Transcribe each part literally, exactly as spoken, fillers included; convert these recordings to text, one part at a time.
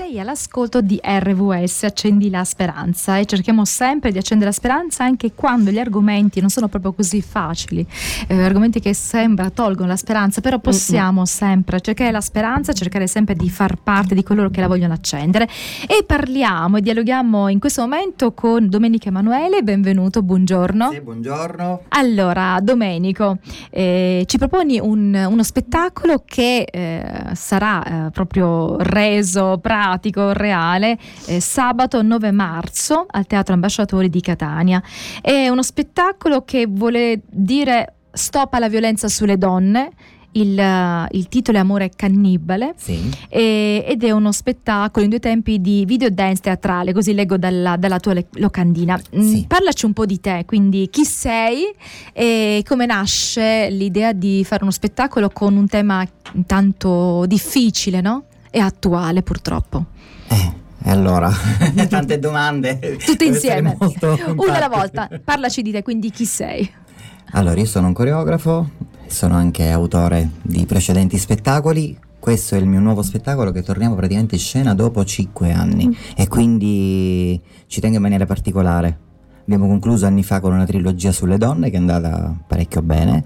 Sei all'ascolto di R W S, accendi la speranza, e cerchiamo sempre di accendere la speranza anche quando gli argomenti non sono proprio così facili, eh, argomenti che sembra tolgono la speranza, però possiamo sempre cercare la speranza, cercare sempre di far parte di coloro che la vogliono accendere. E parliamo e dialoghiamo in questo momento con Domenico Emanuele, benvenuto, buongiorno. Sì, buongiorno. Allora Domenico, eh, ci proponi un, uno spettacolo che eh, sarà eh, proprio reso pratico, pratico, reale, eh, sabato nove marzo al Teatro Ambasciatori di Catania. È uno spettacolo che vuole dire stop alla violenza sulle donne. Il, il titolo è Amore Cannibale, sì. e, ed è uno spettacolo in due tempi di video dance teatrale, così leggo dalla, dalla tua locandina. Sì. Parlaci un po' di te, quindi chi sei e come nasce l'idea di fare uno spettacolo con un tema tanto difficile, no? È attuale purtroppo. Eh, allora, tante domande. Tutte insieme. Una alla volta. Parlaci di te, quindi chi sei? Allora, io sono un coreografo, sono anche autore di precedenti spettacoli. Questo è il mio nuovo spettacolo, che torniamo praticamente in scena dopo cinque anni mm. e quindi ci tengo in maniera particolare. Abbiamo concluso anni fa con una trilogia sulle donne che è andata parecchio bene,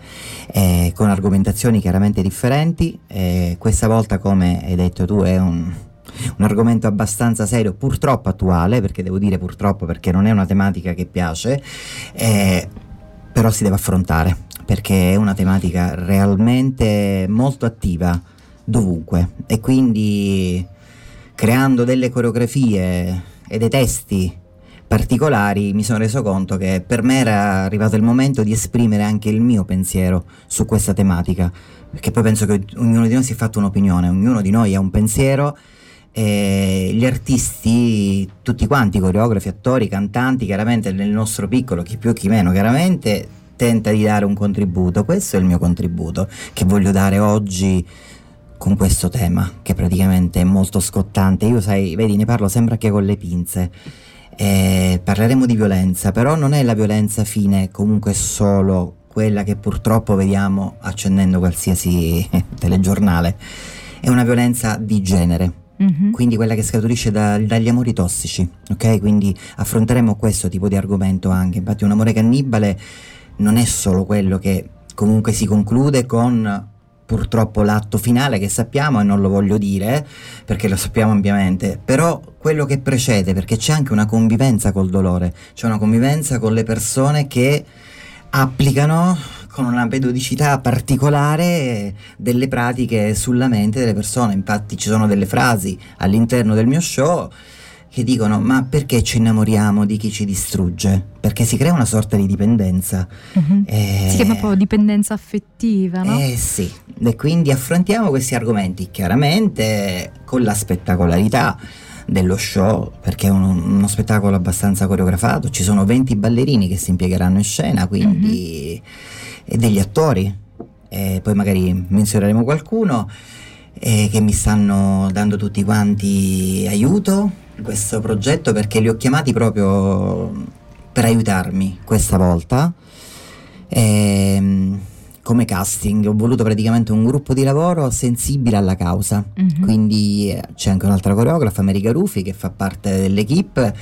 eh, con argomentazioni chiaramente differenti. Eh, questa volta, come hai detto tu, è un, un argomento abbastanza serio, purtroppo attuale, perché devo dire purtroppo perché non è una tematica che piace, eh, però si deve affrontare perché è una tematica realmente molto attiva dovunque, e quindi creando delle coreografie e dei testi particolari mi sono reso conto che per me era arrivato il momento di esprimere anche il mio pensiero su questa tematica, perché poi penso che ognuno di noi si è fatto un'opinione, ognuno di noi ha un pensiero, e gli artisti, tutti quanti, coreografi, attori, cantanti, chiaramente nel nostro piccolo, chi più chi meno chiaramente, tenta di dare un contributo. Questo è il mio contributo che voglio dare oggi con questo tema, che praticamente è molto scottante. Io, sai, vedi, ne parlo sempre anche con le pinze. Eh, parleremo di violenza, però non è la violenza fine, comunque solo quella che purtroppo vediamo accendendo qualsiasi telegiornale. È una violenza di genere, mm-hmm. quindi quella che scaturisce da, dagli amori tossici, ok? Quindi affronteremo questo tipo di argomento anche. Infatti un amore cannibale non è solo quello che comunque si conclude con purtroppo l'atto finale, che sappiamo e non lo voglio dire perché lo sappiamo ampiamente, però quello che precede, perché c'è anche una convivenza col dolore, c'è una convivenza con le persone che applicano con una pedodicità particolare delle pratiche sulla mente delle persone. Infatti ci sono delle frasi all'interno del mio show che dicono: ma perché ci innamoriamo di chi ci distrugge? Perché si crea una sorta di dipendenza. Uh-huh. Eh, si chiama proprio dipendenza affettiva, no? Eh sì, e quindi affrontiamo questi argomenti chiaramente con la spettacolarità dello show, perché è uno, uno spettacolo abbastanza coreografato. Ci sono venti ballerini che si impiegheranno in scena, quindi uh-huh. e degli attori, e poi magari menzioneremo qualcuno, eh, che mi stanno dando tutti quanti aiuto questo progetto, perché li ho chiamati proprio per aiutarmi questa volta. E come casting ho voluto praticamente un gruppo di lavoro sensibile alla causa, mm-hmm. quindi c'è anche un'altra coreografa, America Ruffi, che fa parte dell'equipe,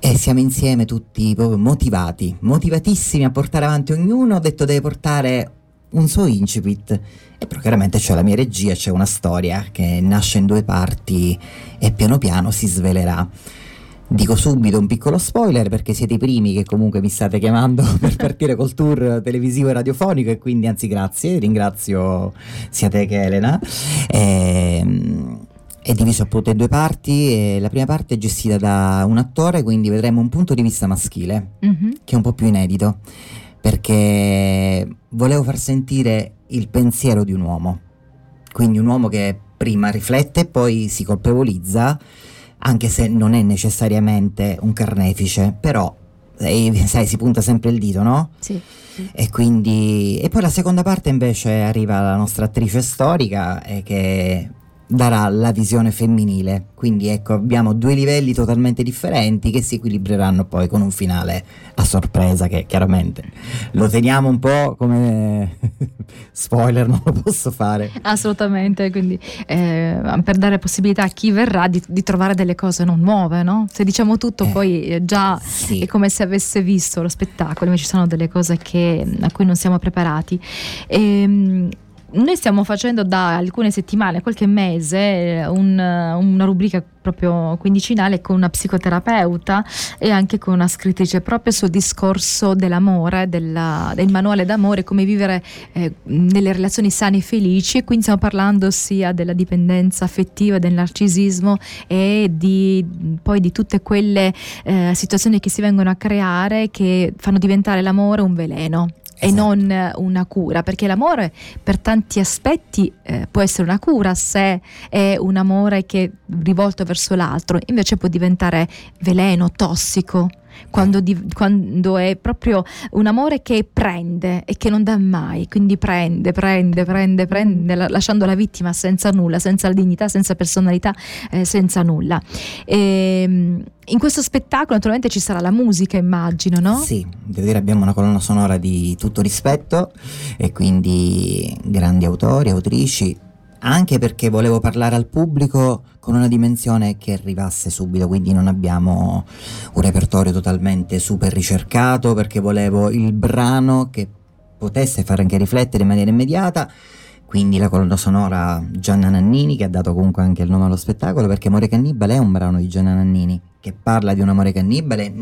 e siamo insieme tutti proprio motivati, motivatissimi a portare avanti. Ognuno, ho detto, deve portare un suo incipit, e però chiaramente c'è la mia regia, c'è una storia che nasce in due parti e piano piano si svelerà. Dico subito un piccolo spoiler, perché siete i primi che comunque mi state chiamando per partire col tour televisivo e radiofonico, e quindi anzi grazie, ringrazio sia te che Elena. E... è diviso appunto in due parti, e la prima parte è gestita da un attore, quindi vedremo un punto di vista maschile, mm-hmm. che è un po' più inedito, perché volevo far sentire il pensiero di un uomo, quindi un uomo che prima riflette e poi si colpevolizza, anche se non è necessariamente un carnefice, però eh, sai, si punta sempre il dito, no? Sì, sì. E quindi, e poi la seconda parte invece arriva la nostra attrice storica, eh, che darà la visione femminile. Quindi ecco, abbiamo due livelli totalmente differenti che si equilibreranno poi con un finale a sorpresa che chiaramente lo teniamo un po' come spoiler, non lo posso fare assolutamente, quindi eh, per dare possibilità a chi verrà di, di trovare delle cose non nuove, no? Se diciamo tutto eh, poi già sì. È come se avesse visto lo spettacolo, ma ci sono delle cose che, a cui non siamo preparati. E, noi stiamo facendo da alcune settimane, qualche mese, un, una rubrica proprio quindicinale con una psicoterapeuta e anche con una scrittrice proprio sul discorso dell'amore, della, del manuale d'amore, come vivere eh, nelle relazioni sane e felici. Quindi stiamo parlando sia della dipendenza affettiva, del narcisismo e di, poi di tutte quelle eh, situazioni che si vengono a creare che fanno diventare l'amore un veleno. E esatto. Non una cura, perché l'amore per tanti aspetti eh, può essere una cura se è un amore che è rivolto verso l'altro, invece può diventare veleno, tossico quando, di, quando è proprio un amore che prende e che non dà mai, quindi prende, prende, prende, prende, lasciando la vittima senza nulla, senza dignità, senza personalità, eh, senza nulla. E, in questo spettacolo naturalmente ci sarà la musica, immagino, no? Sì, devo dire abbiamo una colonna sonora di tutto rispetto e quindi grandi autori, autrici, anche perché volevo parlare al pubblico con una dimensione che arrivasse subito, quindi non abbiamo un repertorio totalmente super ricercato, perché volevo il brano che potesse far anche riflettere in maniera immediata. Quindi la colonna sonora Gianna Nannini, che ha dato comunque anche il nome allo spettacolo, perché Amore Cannibale è un brano di Gianna Nannini che parla di un amore cannibale,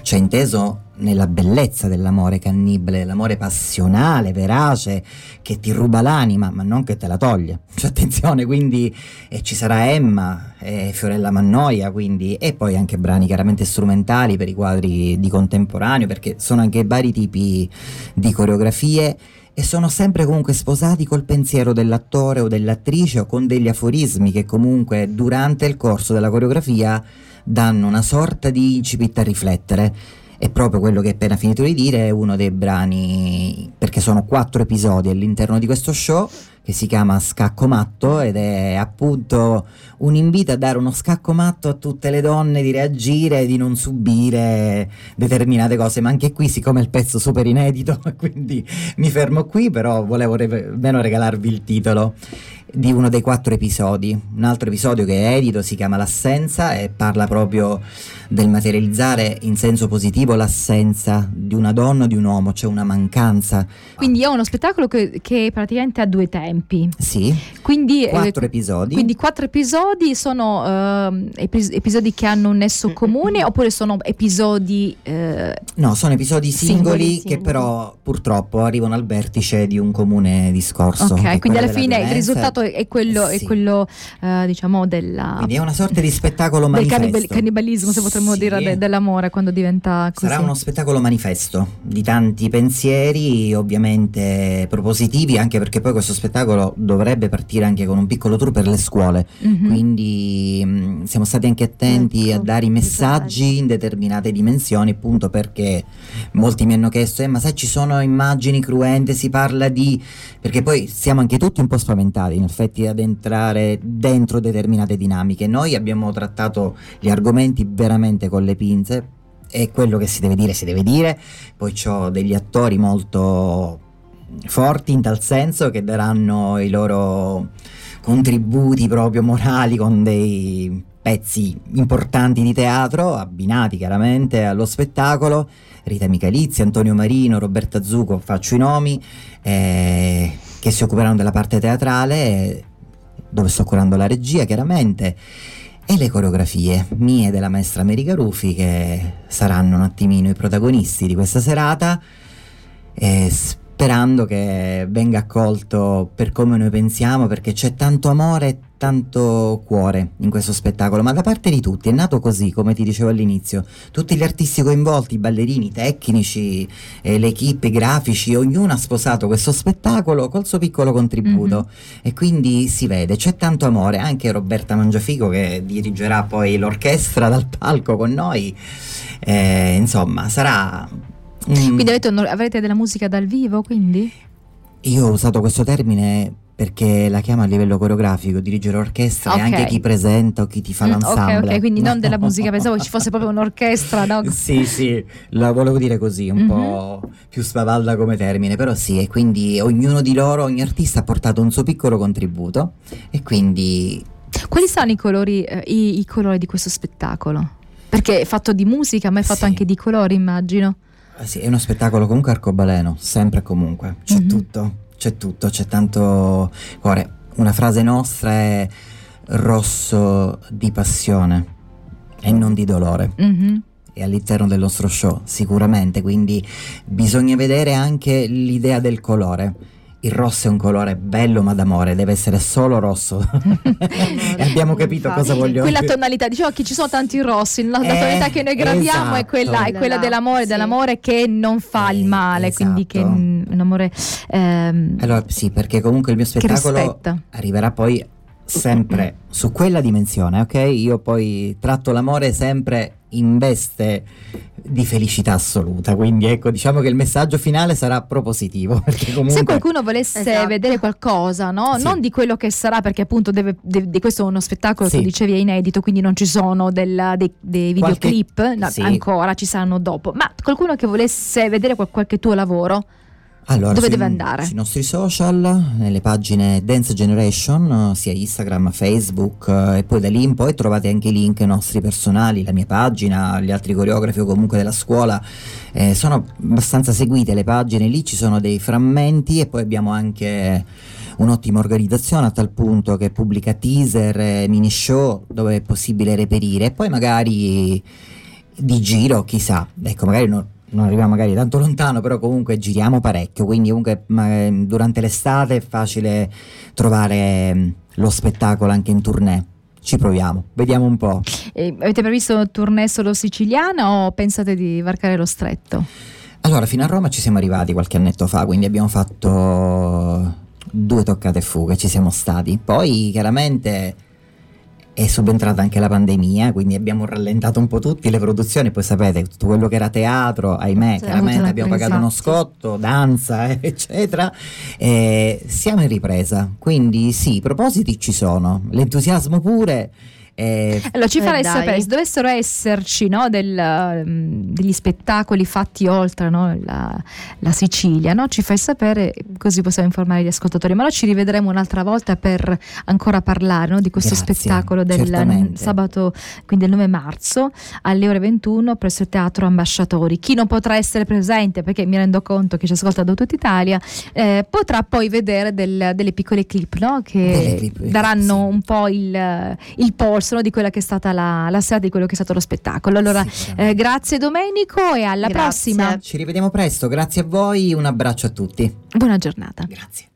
cioè inteso nella bellezza dell'amore cannibale, l'amore passionale, verace, che ti ruba l'anima, ma non che te la toglie. Cioè, attenzione, quindi e ci sarà Emma e Fiorella Mannoia, quindi, e poi anche brani chiaramente strumentali per i quadri di contemporaneo, perché sono anche vari tipi di coreografie. E sono sempre comunque sposati col pensiero dell'attore o dell'attrice o con degli aforismi che comunque durante il corso della coreografia danno una sorta di incipit a riflettere. E proprio quello che hai appena finito di dire è uno dei brani, perché sono quattro episodi all'interno di questo show che si chiama Scacco Matto, ed è appunto un invito a dare uno scacco matto a tutte le donne, di reagire, di non subire determinate cose. Ma anche qui, siccome è il pezzo super inedito, quindi mi fermo qui, però volevo almeno regalarvi il titolo di uno dei quattro episodi. Un altro episodio che è edito si chiama L'assenza e parla proprio del materializzare in senso positivo l'assenza di una donna o di un uomo, cioè una mancanza. Quindi è uno spettacolo che, che praticamente ha due temi. Sì, quindi quattro eh, episodi. Quindi quattro episodi sono eh, epis- episodi che hanno un nesso comune oppure sono episodi? Eh, no, sono episodi singoli, singoli che singoli. Però purtroppo arrivano al vertice di un comune discorso. Ok, quindi alla fine il risultato è quello, sì. È quello eh, diciamo della. Quindi è una sorta di spettacolo manifesto. Del cannibalismo, se potremmo sì. dire de- dell'amore quando diventa così. Sarà uno spettacolo manifesto di tanti pensieri, ovviamente propositivi, anche perché poi questo spettacolo dovrebbe partire anche con un piccolo tour per le scuole, mm-hmm. quindi mh, siamo stati anche attenti ecco, a dare i messaggi in determinate dimensioni, appunto perché molti mi hanno chiesto eh, ma se ci sono immagini cruente, si parla di, perché poi siamo anche tutti un po' spaventati in effetti ad entrare dentro determinate dinamiche. Noi abbiamo trattato gli argomenti veramente con le pinze e quello che si deve dire si deve dire. Poi c'ho degli attori molto forti in tal senso che daranno i loro contributi proprio morali con dei pezzi importanti di teatro abbinati chiaramente allo spettacolo. Rita Micalizzi, Antonio Marino, Roberta Zucco, faccio i nomi, eh, che si occuperanno della parte teatrale, dove sto curando la regia chiaramente, e le coreografie mie e della maestra America Ruffi, che saranno un attimino i protagonisti di questa serata, e eh, sperando che venga accolto per come noi pensiamo, perché c'è tanto amore e tanto cuore in questo spettacolo, ma da parte di tutti. È nato così, come ti dicevo all'inizio, tutti gli artisti coinvolti, i ballerini, i tecnici, eh, le equip, i grafici, ognuno ha sposato questo spettacolo col suo piccolo contributo, mm-hmm. e quindi si vede, c'è tanto amore. Anche Roberta Mangiafico, che dirigerà poi l'orchestra dal palco con noi, eh, insomma sarà... Mm. Quindi avete, avrete della musica dal vivo, quindi? Io ho usato questo termine perché la chiama a livello coreografico, dirigere orchestra, okay, e anche chi presenta o chi ti fa mm, l'ensemble. Ok, ok, quindi non della musica, pensavo ci fosse proprio un'orchestra, no? Sì, sì, la volevo dire così, un mm-hmm. po' più spavalda come termine, però sì, e quindi ognuno di loro, ogni artista ha portato un suo piccolo contributo e quindi... Quali sono i colori, eh, i, i colori di questo spettacolo? Perché è fatto di musica, ma è fatto sì. anche di colori, immagino. Sì, è uno spettacolo comunque arcobaleno, sempre e comunque, c'è mm-hmm. tutto. C'è tutto, c'è tanto cuore. Una frase nostra è rosso di passione e non di dolore. Mm-hmm. E all'interno del nostro show sicuramente, quindi bisogna vedere anche l'idea del colore. Il rosso è un colore bello ma d'amore, deve essere solo rosso. E abbiamo capito infatti, cosa vogliono. Quella tonalità, diciamo che ci sono tanti rossi, la, eh, la tonalità che noi gradiamo esatto. è quella, è quella dell'amore, sì. dell'amore che non fa eh, il male, esatto. quindi che un amore. Ehm, allora sì, perché comunque il mio spettacolo arriverà poi sempre su quella dimensione, ok? Io poi tratto l'amore sempre in veste di felicità assoluta, quindi ecco, diciamo che il messaggio finale sarà propositivo, perché comunque... Se qualcuno volesse esatto. vedere qualcosa, no? Sì. Non di quello che sarà, perché appunto deve, deve, di questo è uno spettacolo sì. che dicevi è inedito, quindi non ci sono del, dei, dei videoclip qualche... no, sì. ancora, ci saranno dopo, ma qualcuno che volesse vedere qual- qualche tuo lavoro, allora, dove deve andare? Sui nostri social, nelle pagine Dance Generation, sia Instagram, Facebook, e poi da lì in poi trovate anche i link nostri personali, la mia pagina, gli altri coreografi o comunque della scuola, eh, sono abbastanza seguite le pagine, lì ci sono dei frammenti e poi abbiamo anche un'ottima organizzazione a tal punto che pubblica teaser, mini show dove è possibile reperire e poi magari di giro, chissà, ecco magari non non arriviamo magari tanto lontano, però comunque giriamo parecchio, quindi comunque durante l'estate è facile trovare lo spettacolo anche in tournée. Ci proviamo, vediamo un po'. E avete previsto tournée solo siciliana o pensate di varcare lo stretto? Allora, fino a Roma ci siamo arrivati qualche annetto fa, quindi abbiamo fatto due toccate e fughe, ci siamo stati. Poi chiaramente è subentrata anche la pandemia, quindi abbiamo rallentato un po' tutti le produzioni, poi sapete tutto quello che era teatro, ahimè, cioè, chiaramente abbiamo pagato uno scotto, danza eh, eccetera, e siamo in ripresa, quindi sì, i propositi ci sono, l'entusiasmo pure. Eh, allora ci eh farei dai. sapere se dovessero esserci, no, del, degli spettacoli fatti oltre, no, la, la Sicilia, no? Ci fai sapere così possiamo informare gli ascoltatori, ma noi ci rivedremo un'altra volta per ancora parlare, no, di questo Grazie, spettacolo del certamente. sabato, quindi il nove marzo alle ore ventuno presso il Teatro Ambasciatori. Chi non potrà essere presente, perché mi rendo conto che ci ascolta da tutta Italia, eh, potrà poi vedere del, delle piccole clip, no, che clip, daranno sì. un po' il, il post di quella che è stata la, la sera, di quello che è stato lo spettacolo. Allora sì, eh, grazie Domenico e alla grazie. prossima. Ci rivediamo presto, grazie a voi, un abbraccio a tutti. Buona giornata. Grazie.